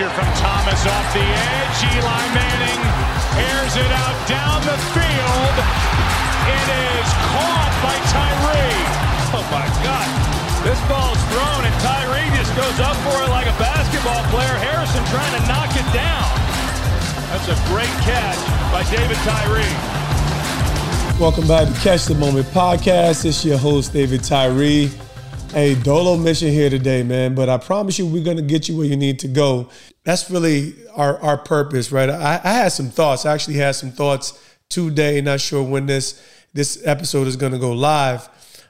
Pressure from Thomas off the edge. Eli Manning airs it out down the field. It is caught by Tyree. Oh my God. This ball's thrown and Tyree just goes up for it like a basketball player. Harrison trying to knock it down. That's a great catch by David Tyree. Welcome back to Catch the Moment Podcast. It's your host, David Tyree. Hey, Dolo mission here today, man, but I promise you we're going to get you where you need to go. That's really our purpose, right? I had some thoughts. I actually had some thoughts today. Not sure when this episode is going to go live,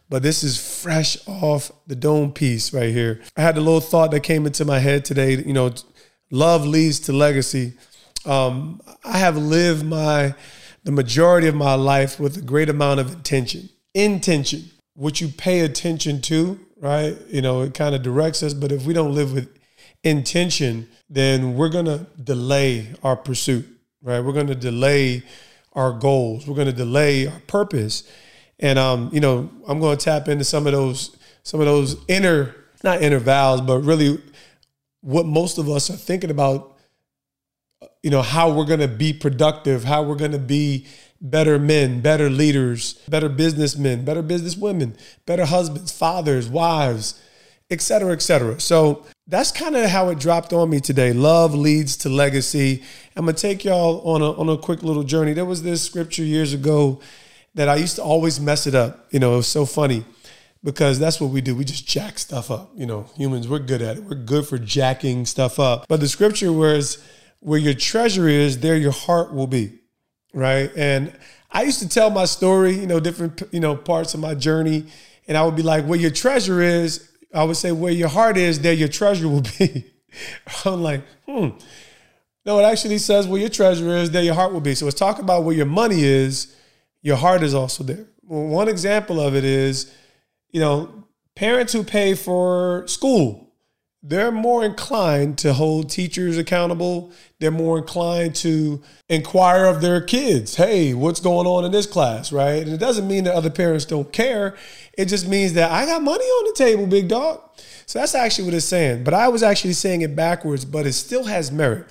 but this is fresh off the dome piece right here. I had a little thought that came into my head today. You know, love leads to legacy. I have lived the majority of my life with a great amount of intention, what you pay attention to, right? You know, it kind of directs us, but if we don't live with intention, then we're going to delay our pursuit, right? We're going to delay our goals. We're going to delay our purpose. And, you know, I'm going to tap into some of those inner, not inner vows, but really what most of us are thinking about, you know, how we're going to be productive, how we're going to be better men, better leaders, better businessmen, better businesswomen, better husbands, fathers, wives, et cetera, et cetera. So that's kind of how it dropped on me today. Love leads to legacy. I'm going to take y'all on a quick little journey. There was this scripture years ago that I used to always mess it up. You know, it was so funny because that's what we do. We just jack stuff up. You know, humans, we're good at it. We're good for jacking stuff up. But the scripture was, where your treasure is, there your heart will be, right? And I used to tell my story, you know, different, you know, parts of my journey. And I would be like, where your treasure is, I would say, where your heart is, there your treasure will be. I'm like, No, it actually says where your treasure is, there your heart will be. So it's talking about where your money is, your heart is also there. Well, one example of it is, you know, parents who pay for school, they're more inclined to hold teachers accountable. They're more inclined to inquire of their kids. Hey, what's going on in this class, right? And it doesn't mean that other parents don't care. It just means that I got money on the table, big dog. So that's actually what it's saying. But I was actually saying it backwards, but it still has merit,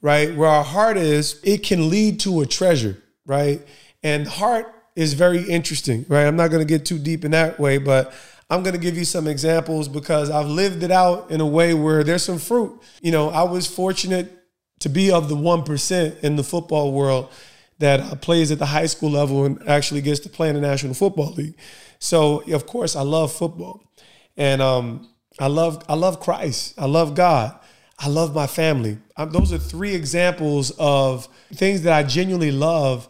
right? Where our heart is, it can lead to a treasure, right? And heart is very interesting, right? I'm not going to get too deep in that way, but I'm going to give you some examples because I've lived it out in a way where there's some fruit. You know, I was fortunate to be of the 1% in the football world that plays at the high school level and actually gets to play in the National Football League. So, of course, I love football. And I love Christ. I love God. I love my family. Those are three examples of things that I genuinely love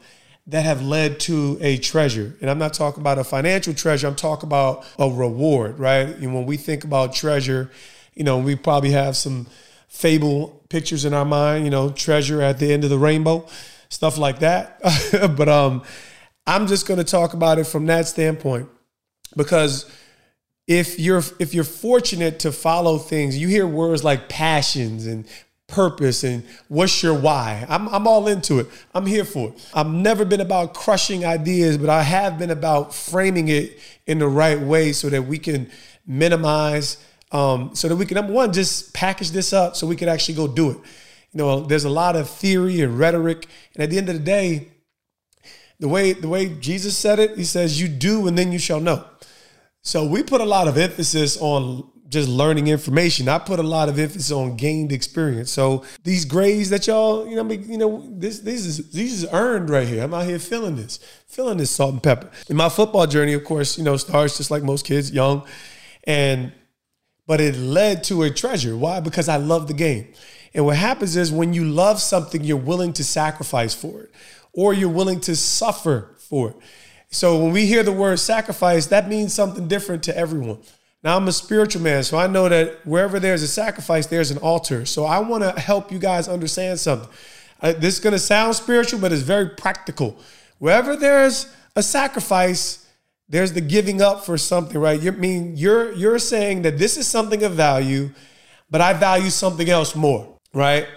that have led to a treasure. And I'm not talking about a financial treasure. I'm talking about a reward, right? And when we think about treasure, you know, we probably have some fable pictures in our mind, you know, treasure at the end of the rainbow, stuff like that. But I'm just going to talk about it from that standpoint, because if you're fortunate to follow things, you hear words like passions and purpose and what's your why. I'm all into it. I'm here for it. I've never been about crushing ideas, but I have been about framing it in the right way so that we can minimize, so that we can, number one, just package this up so we can actually go do it. You know, there's a lot of theory and rhetoric. And at the end of the day, the way Jesus said it, he says, you do and then you shall know. So we put a lot of emphasis on just learning information. I put a lot of emphasis on gained experience. So these grades that y'all, you know, I mean, you know, these is earned right here. I'm out here feeling this salt and pepper. And my football journey, of course, you know, starts just like most kids, young, but it led to a treasure. Why? Because I love the game. And what happens is when you love something, you're willing to sacrifice for it, or you're willing to suffer for it. So when we hear the word sacrifice, that means something different to everyone. Now, I'm a spiritual man, so I know that wherever there's a sacrifice, there's an altar. So I want to help you guys understand something. This is going to sound spiritual, but it's very practical. Wherever there's a sacrifice, there's the giving up for something, right? I mean, you're saying that this is something of value, but I value something else more, right?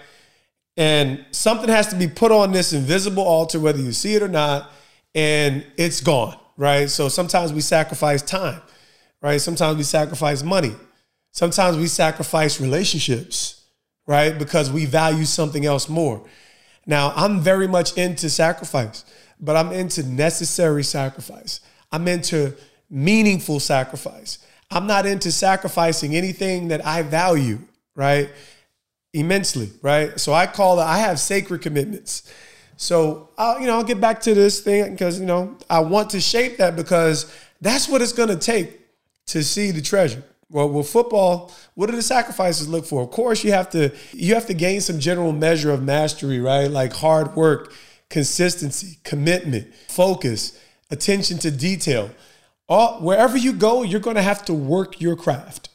And something has to be put on this invisible altar, whether you see it or not, and it's gone, right? So sometimes we sacrifice time. Right? Sometimes we sacrifice money. Sometimes we sacrifice relationships, right? Because we value something else more. Now, I'm very much into sacrifice, but I'm into necessary sacrifice. I'm into meaningful sacrifice. I'm not into sacrificing anything that I value, right? Immensely, right? So I have sacred commitments. So, I'll get back to this thing because, I want to shape that because that's what it's going to take to see the treasure. Well, with football, what do the sacrifices look for? Of course, you have to gain some general measure of mastery, right? Like hard work, consistency, commitment, focus, attention to detail. Wherever you go, you're going to have to work your craft,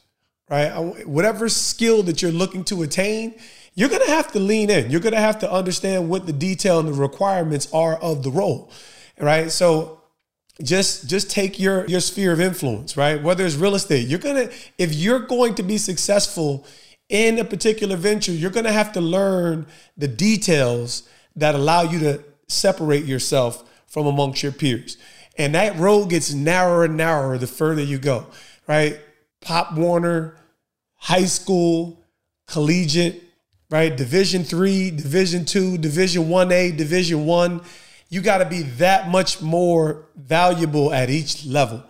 right? Whatever skill that you're looking to attain, you're going to have to lean in. You're going to have to understand what the detail and the requirements are of the role, right? So just take your sphere of influence, right? Whether it's real estate, if you're going to be successful in a particular venture, you're going to have to learn the details that allow you to separate yourself from amongst your peers. And that road gets narrower and narrower the further you go, right? Pop Warner, high school, collegiate, right? Division 3, Division 2, Division 1A, Division 1. You got to be that much more valuable at each level,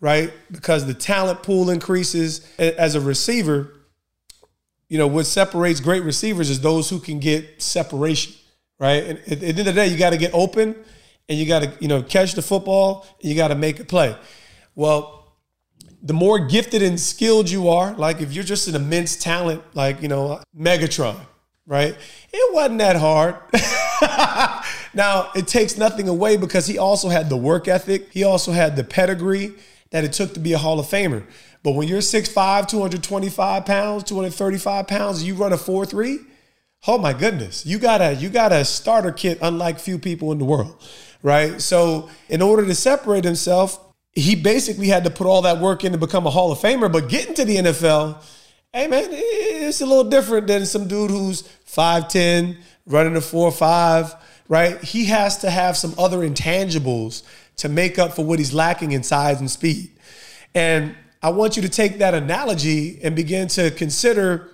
right? Because the talent pool increases. As a receiver, what separates great receivers is those who can get separation, right? And at the end of the day, you got to get open and you got to, catch the football and you got to make a play. Well, the more gifted and skilled you are, like if you're just an immense talent, like, Megatron, right? It wasn't that hard. Now, it takes nothing away because he also had the work ethic. He also had the pedigree that it took to be a Hall of Famer. But when you're 6'5", 225 pounds, 235 pounds, you run a 4.3, oh my goodness, you got a starter kit unlike few people in the world, right? So in order to separate himself, he basically had to put all that work in to become a Hall of Famer. But getting to the NFL, hey man, it's a little different than some dude who's 5'10", running a 4.5, right? He has to have some other intangibles to make up for what he's lacking in size and speed. And I want you to take that analogy and begin to consider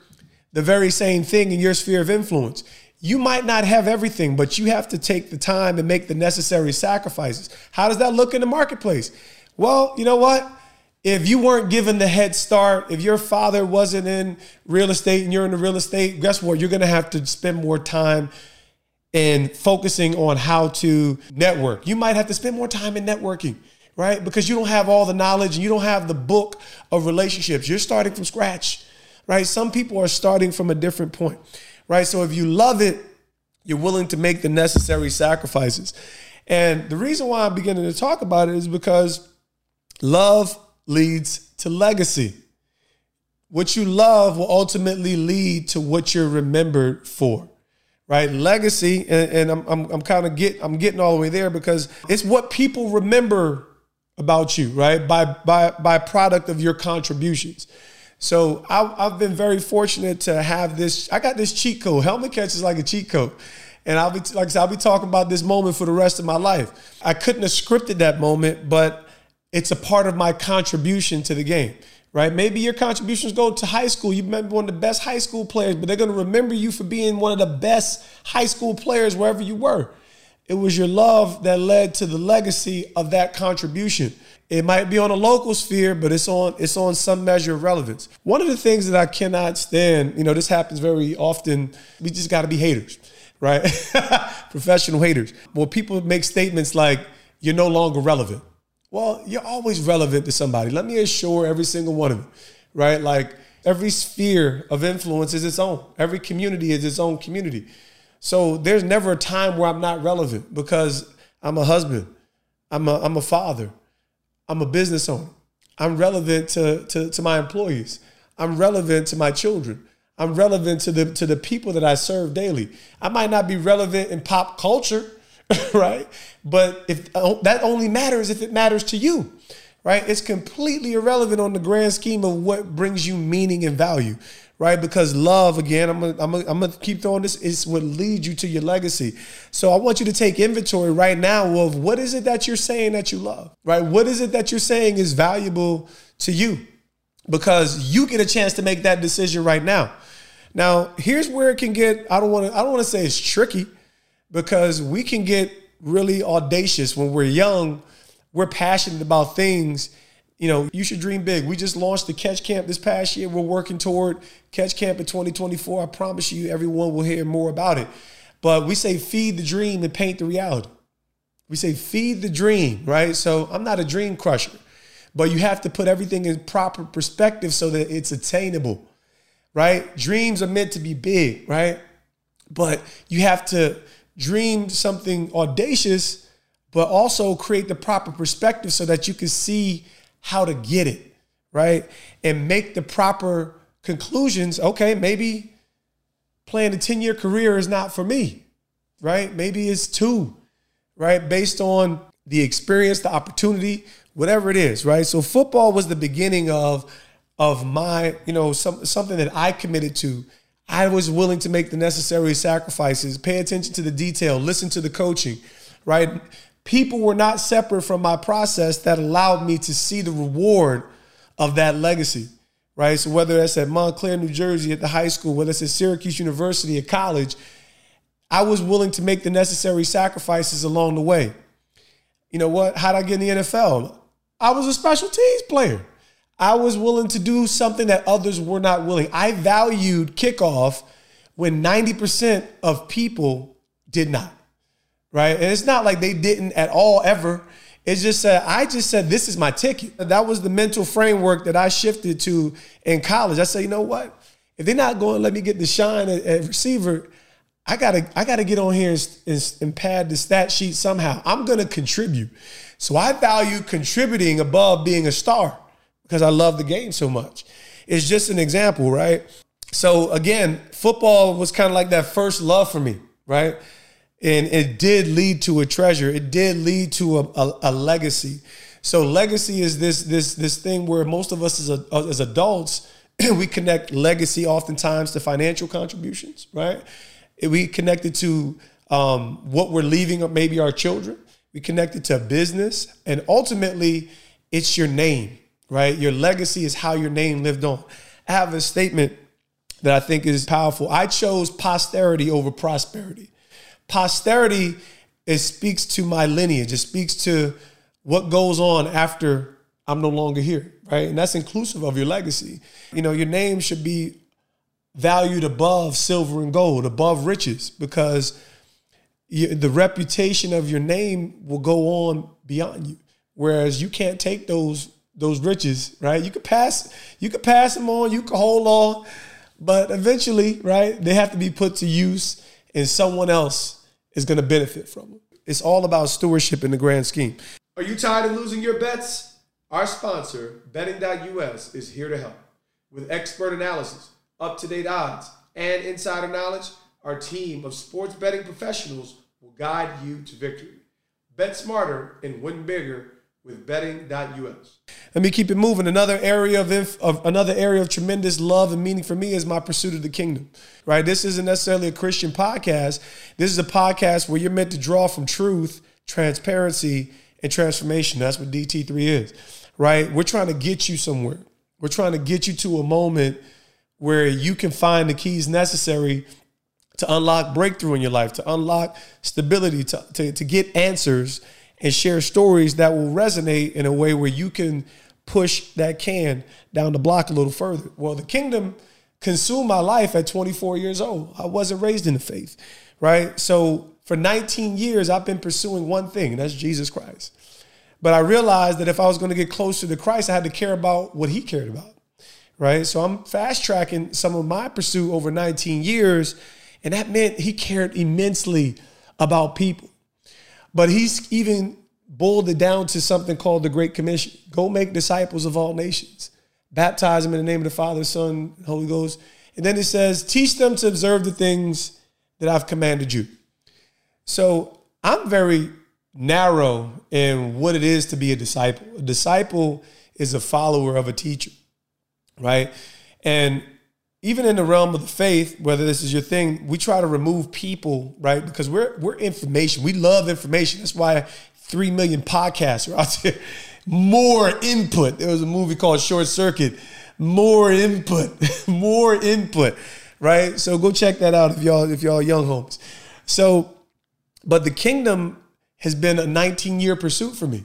the very same thing in your sphere of influence. You might not have everything, but you have to take the time and make the necessary sacrifices. How does that look in the marketplace? Well, you know what? If you weren't given the head start, if your father wasn't in real estate and you're in the real estate, guess what? You're going to have to spend more time and focusing on how to network. You might have to spend more time in networking, right? Because you don't have all the knowledge and you don't have the book of relationships. You're starting from scratch, right? Some people are starting from a different point, right? So if you love it, you're willing to make the necessary sacrifices. And the reason why I'm beginning to talk about it is because love leads to legacy. What you love will ultimately lead to what you're remembered for. Right, legacy, and I'm getting all the way there because it's what people remember about you, right? By product of your contributions. So I've been very fortunate to have this. I got this cheat code. Helmet catch is like a cheat code, and I'll be talking about this moment for the rest of my life. I couldn't have scripted that moment, but it's a part of my contribution to the game. Right? Maybe your contributions go to high school. You might be one of the best high school players, but they're going to remember you for being one of the best high school players wherever you were. It was your love that led to the legacy of that contribution. It might be on a local sphere, but it's on some measure of relevance. One of the things that I cannot stand, this happens very often, we just got to be haters, right? Professional haters. Well, people make statements like, you're no longer relevant. Well, you're always relevant to somebody. Let me assure every single one of you, right? Like every sphere of influence is its own. Every community is its own community. So there's never a time where I'm not relevant because I'm a husband. I'm a father. I'm a business owner. I'm relevant to my employees. I'm relevant to my children. I'm relevant to the people that I serve daily. I might not be relevant in pop culture, right? But if that only matters if it matters to you, right? It's completely irrelevant on the grand scheme of what brings you meaning and value, right? Because love, again, I'm gonna keep throwing this, is what leads you to your legacy. So I want you to take inventory right now of what is it that you're saying that you love, right? What is it that you're saying is valuable to you? Because you get a chance to make that decision right now. Now, here's where it can get, I don't want to say it's tricky, because we can get really audacious when we're young. We're passionate about things. You know, you should dream big. We just launched the Catch Camp this past year. We're working toward Catch Camp in 2024. I promise you, everyone will hear more about it. But we say feed the dream and paint the reality. We say feed the dream, right? So I'm not a dream crusher, but you have to put everything in proper perspective so that it's attainable, right? Dreams are meant to be big, right? But you have to dream something audacious, but also create the proper perspective so that you can see how to get it, right? And make the proper conclusions. Okay, maybe playing a 10-year career is not for me, right? Maybe it's 2, right? Based on the experience, the opportunity, whatever it is, right? So football was the beginning of my, you know, something that I committed to. I was willing to make the necessary sacrifices, pay attention to the detail, listen to the coaching, right? People were not separate from my process that allowed me to see the reward of that legacy, right? So whether that's at Montclair, New Jersey, at the high school, whether it's at Syracuse University, at college, I was willing to make the necessary sacrifices along the way. You know what? How'd I get in the NFL? I was a special teams player. I was willing to do something that others were not willing. I valued kickoff when 90% of people did not. Right. And it's not like they didn't at all ever. It's just that I just said, this is my ticket. That was the mental framework that I shifted to in college. I said, you know what? If they're not going to let me get the shine at receiver, I gotta get on here and pad the stat sheet somehow. I'm going to contribute. So I value contributing above being a star because I love the game so much. It's just an example, right? So again, football was kind of like that first love for me, right? And it did lead to a treasure. It did lead to a legacy. So legacy is this thing where most of us as adults, we connect legacy oftentimes to financial contributions, right? We connect it to what we're leaving, maybe our children. We connect it to business. And ultimately, it's your name, right? Your legacy is how your name lived on. I have a statement that I think is powerful. I chose posterity over prosperity. Posterity, it speaks to my lineage. It speaks to what goes on after I'm no longer here, right? And that's inclusive of your legacy. You know, your name should be valued above silver and gold, above riches, because the reputation of your name will go on beyond you, whereas you can't take those riches, right? You could pass them on, you could hold on, but eventually, right, they have to be put to use and someone else is going to benefit from it. It's all about stewardship in the grand scheme. Are you tired of losing your bets? Our sponsor, Betting.us, is here to help. With expert analysis, up-to-date odds, and insider knowledge, our team of sports betting professionals will guide you to victory. Bet smarter and win bigger with Betting.us. Let me keep it moving. Another area of tremendous love and meaning for me is my pursuit of the kingdom, right? This isn't necessarily a Christian podcast. This is a podcast where you're meant to draw from truth, transparency, and transformation. That's what DT3 is, right? We're trying to get you somewhere. We're trying to get you to a moment where you can find the keys necessary to unlock breakthrough in your life, to unlock stability, to get answers, and share stories that will resonate in a way where you can push that can down the block a little further. Well, the kingdom consumed my life at 24 years old. I wasn't raised in the faith, right? So for 19 years, I've been pursuing one thing, and that's Jesus Christ. But I realized that if I was going to get closer to Christ, I had to care about what he cared about, right? So I'm fast tracking some of my pursuit over 19 years, and that meant he cared immensely about people. But he's even boiled it down to something called the Great Commission. Go make disciples of all nations. Baptize them in the name of the Father, Son, and Holy Ghost. And then it says, teach them to observe the things that I've commanded you. So I'm very narrow in what it is to be a disciple. A disciple is a follower of a teacher, right? And even in the realm of the faith, whether this is your thing, we try to remove people, right? Because we're information. We love information. That's why 3 million podcasts are out there. More input. There was a movie called Short Circuit. More input. More input, right? So go check that out if y'all young homes. So, but the kingdom has been a 19-year pursuit for me.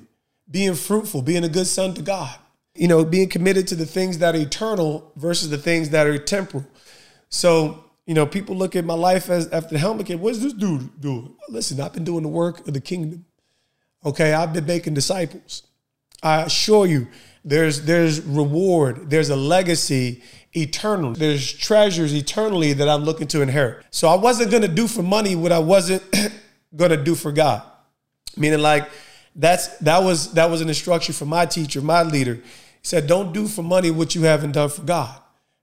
Being fruitful, being a good son to God, you know, being committed to the things that are eternal versus the things that are temporal. So, you know, people look at my life as after the helmet came, what's this dude doing? Listen, I've been doing the work of the kingdom. Okay, I've been making disciples. I assure you, there's reward, there's a legacy eternal, there's treasures eternally that I'm looking to inherit. So I wasn't gonna do for money what I wasn't gonna do for God. Meaning, like, that was an instruction from my teacher, my leader. He said, don't do for money what you haven't done for God,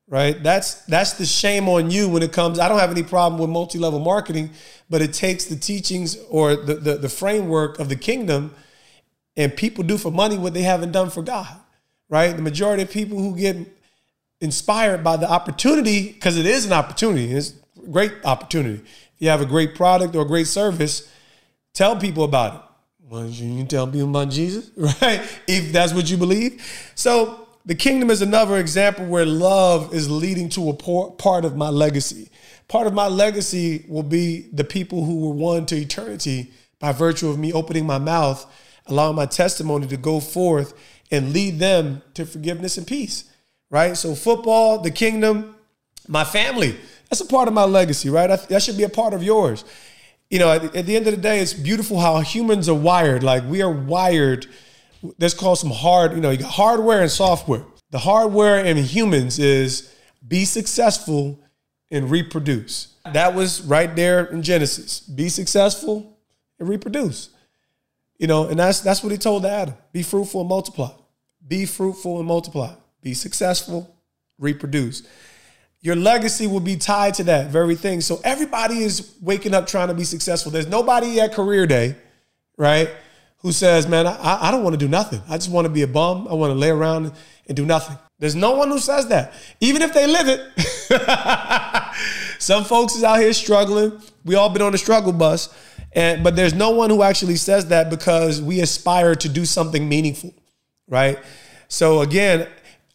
right? That's the shame on you when it comes. I don't have any problem with multi-level marketing, but it takes the teachings or the framework of the kingdom, and people do for money what they haven't done for God, right? The majority of people who get inspired by the opportunity, because it is an opportunity, it's a great opportunity. If you have a great product or a great service, tell people about it. Well, you can tell people about Jesus, right? If that's what you believe. So the kingdom is another example where love is leading to a part of my legacy. Part of my legacy will be the people who were won to eternity by virtue of me opening my mouth, allowing my testimony to go forth and lead them to forgiveness and peace, right? So football, the kingdom, my family, that's a part of my legacy, right? That should be a part of yours. You know, at the end of the day, it's beautiful how humans are wired. Like, we are wired. That's called some hard, you got hardware and software. The hardware in humans is be successful and reproduce. That was right there in Genesis. Be successful and reproduce. You know, and that's what he told Adam. Be fruitful and multiply. Be fruitful and multiply. Be successful, reproduce. Your legacy will be tied to that very thing. So everybody is waking up trying to be successful. There's nobody at career day, right, who says, man, I don't want to do nothing. I just want to be a bum. I want to lay around and do nothing. There's no one who says that, even if they live it. Some folks is out here struggling. We all been on the struggle bus. But there's no one who actually says that, because we aspire to do something meaningful, right? So again,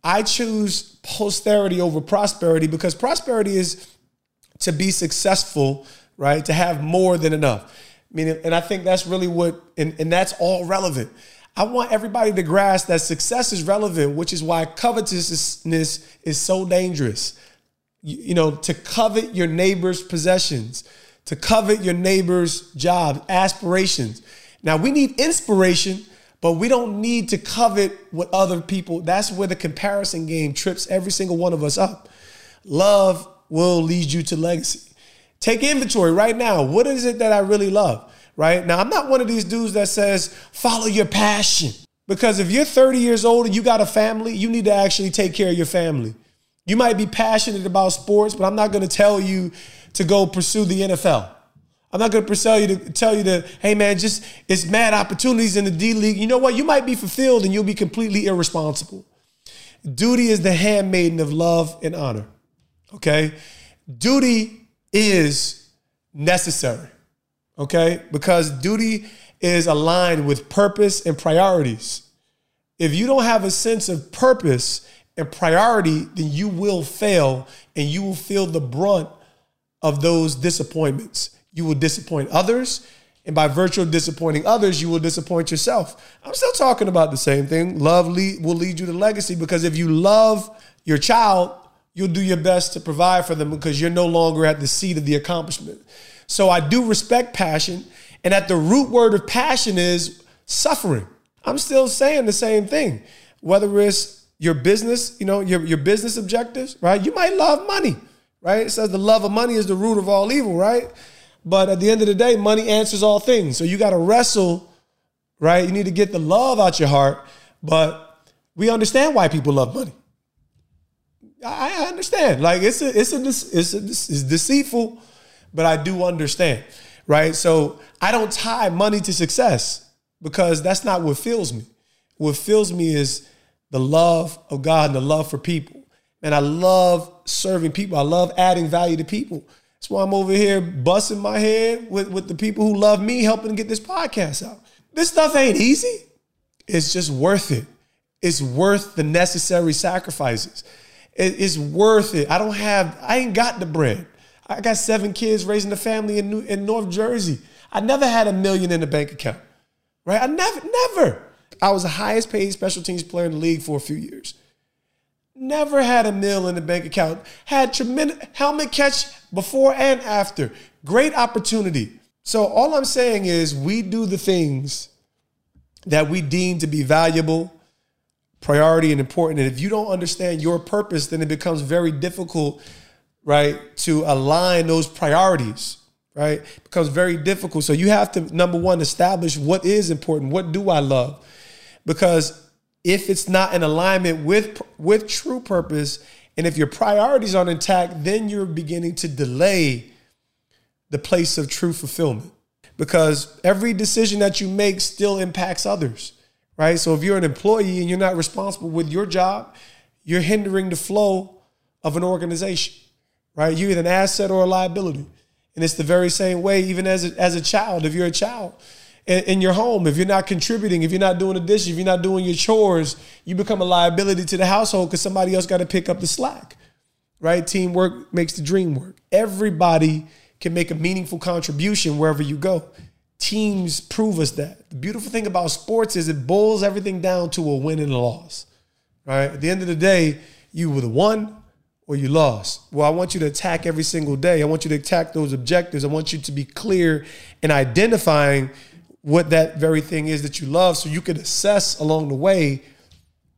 I choose posterity over prosperity, because prosperity is to be successful, right? To have more than enough. I mean, and I think that's really what, and that's all relevant. I want everybody to grasp that success is relevant, which is why covetousness is so dangerous. You know, to covet your neighbor's possessions, to covet your neighbor's job, aspirations. Now, we need inspiration, but we don't need to covet what other people. That's where the comparison game trips every single one of us up. Love will lead you to legacy. Take inventory right now. What is it that I really love, right? Now, I'm not one of these dudes that says, follow your passion. Because if you're 30 years old and you got a family, you need to actually take care of your family. You might be passionate about sports, but I'm not going to tell you to go pursue the NFL. I'm not going to tell you to, hey, man, just it's mad opportunities in the D League. You know what? You might be fulfilled and you'll be completely irresponsible. Duty is the handmaiden of love and honor. OK, duty is necessary. OK, because duty is aligned with purpose and priorities. If you don't have a sense of purpose and priority, then you will fail, and you will feel the brunt of those disappointments. You will disappoint others, and by virtue of disappointing others, you will disappoint yourself. I'm still talking about the same thing. Love will lead you to legacy, because if you love your child, you'll do your best to provide for them, because you're no longer at the seat of the accomplishment. So I do respect passion, and at the root word of passion is suffering. I'm still saying the same thing, whether it's your business, your business objectives, right? You might love money, right? It says the love of money is the root of all evil, right? But at the end of the day, money answers all things. So you got to wrestle, right? You need to get the love out your heart. But we understand why people love money. I understand. Like, it's deceitful, but I do understand, right? So I don't tie money to success, because that's not what fills me. What fills me is the love of God and the love for people. And I love serving people. I love adding value to people. That's why I'm over here busting my head with the people who love me, helping get this podcast out. This stuff ain't easy. It's just worth it. It's worth the necessary sacrifices. It's worth it. I ain't got the bread. I got 7 kids raising a family in North Jersey. I never had $1 million in the bank account, right? I never. I was the highest paid special teams player in the league for a few years. Never had $1 million in the bank account. Had tremendous helmet catch before and after. Great opportunity. So all I'm saying is we do the things that we deem to be valuable, priority, and important. And if you don't understand your purpose, then it becomes very difficult, right, to align those priorities, right? It becomes very difficult. So you have to, number one, establish what is important. What do I love? Because if it's not in alignment with true purpose, and if your priorities aren't intact, then you're beginning to delay the place of true fulfillment. Because every decision that you make still impacts others, right? So if you're an employee and you're not responsible with your job, you're hindering the flow of an organization, right? You're either an asset or a liability. And it's the very same way even as a child, if you're a child in your home, if you're not contributing, if you're not doing the dishes, if you're not doing your chores, you become a liability to the household because somebody else got to pick up the slack, right? Teamwork makes the dream work. Everybody can make a meaningful contribution wherever you go. Teams prove us that. The beautiful thing about sports is it boils everything down to a win and a loss, right? At the end of the day, you either won or you lost. Well, I want you to attack every single day. I want you to attack those objectives. I want you to be clear in identifying what that very thing is that you love so you can assess along the way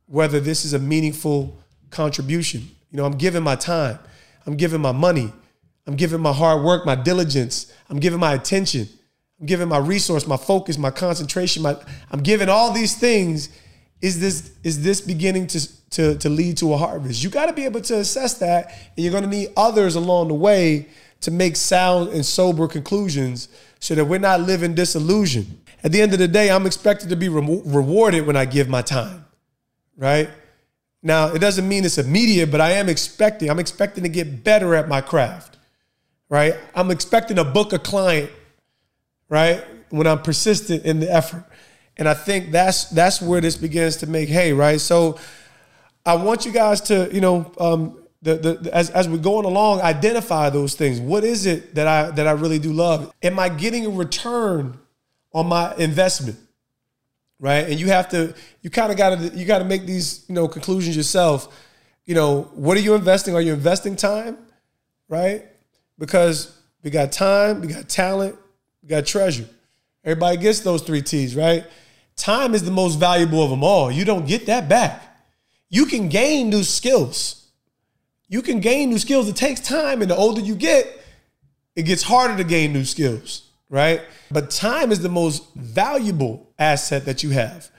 whether this is a meaningful contribution. You know, I'm giving my time. I'm giving my money. I'm giving my hard work, my diligence. I'm giving my attention. I'm giving my resource, my focus, my concentration. I'm giving all these things. Is this beginning to lead to a harvest? You got to be able to assess that, and you're going to need others along the way to make sound and sober conclusions so that we're not living disillusioned. At the end of the day, I'm expected to be rewarded when I give my time, right? Now, it doesn't mean it's immediate, but I am expecting. I'm expecting to get better at my craft. Right? I'm expecting to book a client, right, when I'm persistent in the effort. And I think that's where this begins to make hay, right? So I want you guys to, you know, as we're going along, identify those things. What is it that I really do love? Am I getting a return on my investment? Right? And you gotta make these, you know, conclusions yourself. You know, what are you investing? Are you investing time? Right? Because we got time, we got talent, we got treasure. Everybody gets those 3 T's, right? Time is the most valuable of them all. You don't get that back. You can gain new skills. You can gain new skills. It takes time, and the older you get, it gets harder to gain new skills, right? But time is the most valuable asset that you have,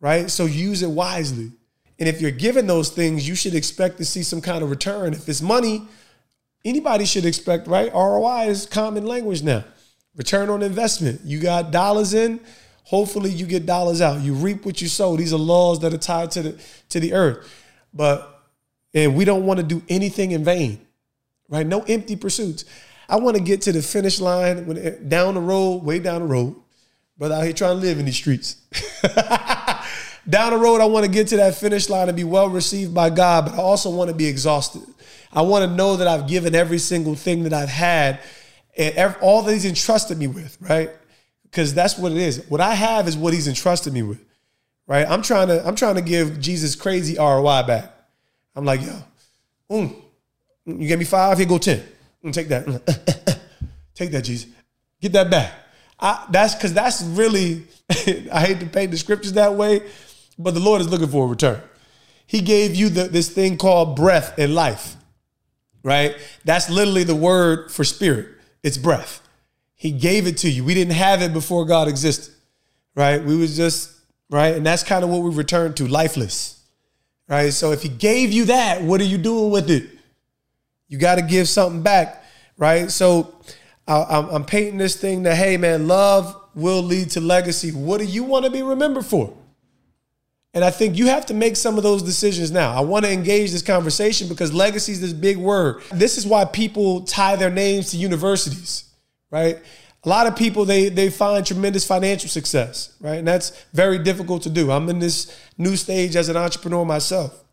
right? So use it wisely. And if you're given those things, you should expect to see some kind of return. If it's money, anybody should expect, right? ROI is common language now. Return on investment. You got dollars in, hopefully you get dollars out. You reap what you sow. These are laws that are tied to the earth. And we don't want to do anything in vain, right? No empty pursuits. I want to get to the finish line way down the road. Brother out here trying to live in these streets. Down the road, I want to get to that finish line and be well received by God, but I also want to be exhausted. I want to know that I've given every single thing that I've had and all that he's entrusted me with, right? Because that's what it is. What I have is what he's entrusted me with, right? I'm trying to give Jesus crazy ROI back. I'm like, yo, you gave me 5, here go 10. Take that. Take that, Jesus. Get that back. That's really, I hate to paint the scriptures that way, but the Lord is looking for a return. He gave you this thing called breath and life, right? That's literally the word for spirit. It's breath. He gave it to you. We didn't have it before God existed, right? We was just, right? And that's kind of what we returned to, lifeless, right? So if he gave you that, what are you doing with it? You got to give something back, right? So I'm painting this thing that, hey, man, love will lead to legacy. What do you want to be remembered for? And I think you have to make some of those decisions now. I want to engage this conversation because legacy is this big word. This is why people tie their names to universities, right? A lot of people, they find tremendous financial success, right? And that's very difficult to do. I'm in this new stage as an entrepreneur myself,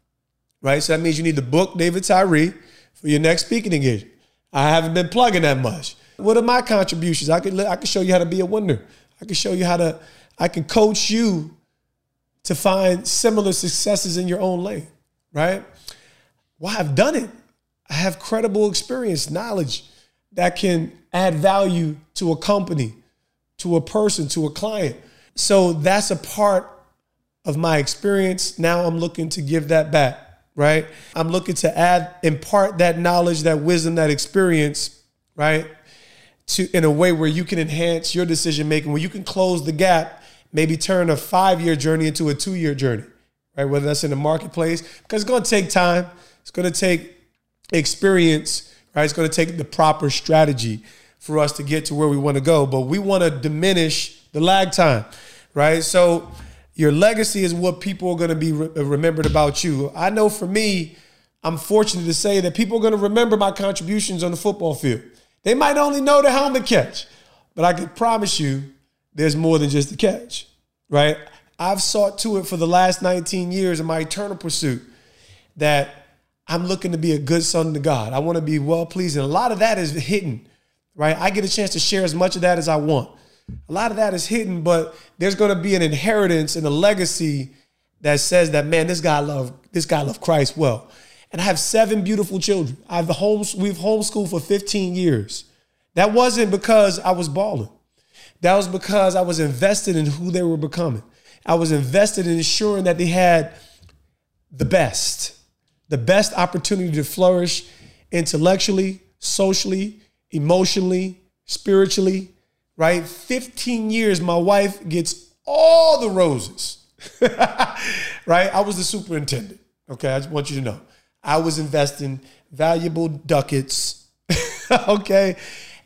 right? So that means you need to book David Tyree for your next speaking engagement. I haven't been plugging that much. What are my contributions? I can show you how to be a winner. I can show you how to, I can coach you to find similar successes in your own lane, right? Well, I've done it. I have credible experience, knowledge that can add value to a company, to a person, to a client. So that's a part of my experience. Now I'm looking to give that back, right? I'm looking to add, impart that knowledge, that wisdom, that experience, right? To, in a way where you can enhance your decision-making, where you can close the gap, maybe turn a 5-year journey into a 2-year journey, right? Whether that's in the marketplace, because it's going to take time. It's going to take experience, right? It's going to take the proper strategy for us to get to where we want to go, but we want to diminish the lag time, right? So your legacy is what people are going to be remembered about you. I know for me, I'm fortunate to say that people are going to remember my contributions on the football field. They might only know the helmet catch, but I can promise you there's more than just the catch, right? I've sought to it for the last 19 years in my eternal pursuit that I'm looking to be a good son to God. I want to be well-pleasing. A lot of that is hidden, right? I get a chance to share as much of that as I want. A lot of that is hidden, but there's going to be an inheritance and a legacy that says that, man, this guy loved Christ well. And I have 7 beautiful children. We've homeschooled for 15 years. That wasn't because I was balling. That was because I was invested in who they were becoming. I was invested in ensuring that they had the best opportunity to flourish intellectually, socially, emotionally, spiritually, right? 15 years, my wife gets all the roses, right? I was the superintendent, okay? I just want you to know. I was investing valuable ducats, okay?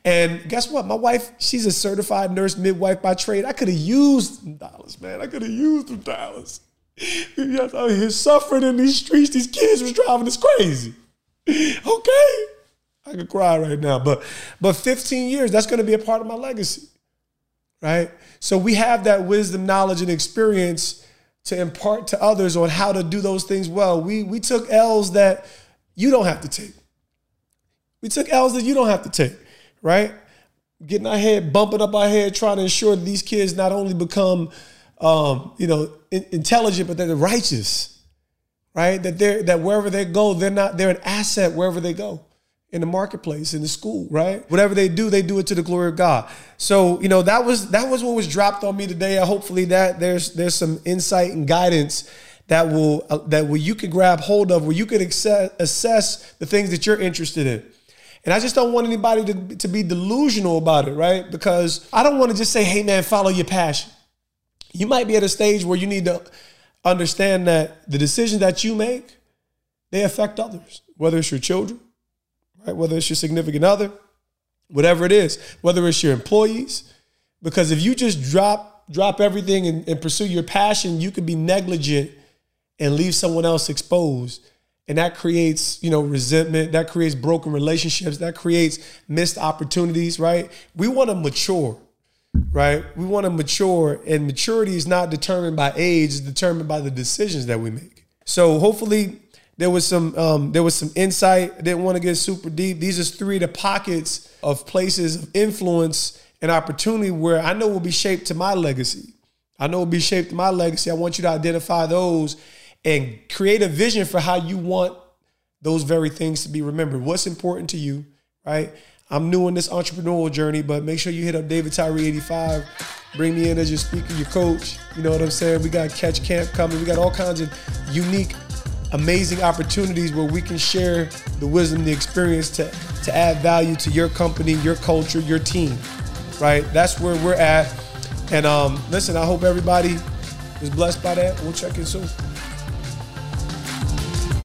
And guess what? My wife, she's a certified nurse midwife by trade. I could have used them dollars, man. I could have used them dollars. I was here suffering in these streets. These kids was driving us crazy, okay? I could cry right now, but 15 years, that's going to be a part of my legacy, right? So we have that wisdom, knowledge, and experience to impart to others on how to do those things well. We took L's that you don't have to take. We took L's that you don't have to take, right? Getting our head, bumping up our head, trying to ensure that these kids not only become, intelligent, but that they're righteous, right? That wherever they go, they're an asset wherever they go. In the marketplace, in the school, right? Whatever they do it to the glory of God. So, that was what was dropped on me today. Hopefully that there's some insight and guidance that you can grab hold of, where you can assess the things that you're interested in. And I just don't want anybody to be delusional about it, right? Because I don't want to just say, hey man, follow your passion. You might be at a stage where you need to understand that the decisions that you make, they affect others, whether it's your children, right? Whether it's your significant other, whatever it is, whether it's your employees, because if you just drop everything and pursue your passion, you could be negligent and leave someone else exposed. And that creates, resentment, that creates broken relationships, that creates missed opportunities, right? We want to mature, right? We want to mature, and maturity is not determined by age, it's determined by the decisions that we make. So hopefully there was some insight. I didn't want to get super deep. These are 3 of the pockets of places of influence and opportunity where I know will be shaped to my legacy. I want you to identify those and create a vision for how you want those very things to be remembered. What's important to you, right? I'm new in this entrepreneurial journey, but make sure you hit up David Tyree 85. Bring me in as your speaker, your coach. You know what I'm saying? We got Catch Camp coming. We got all kinds of unique, amazing opportunities where we can share the wisdom, the experience to add value to your company, your culture, your team, right? That's where we're at. And listen, I hope everybody is blessed by that. We'll check in soon.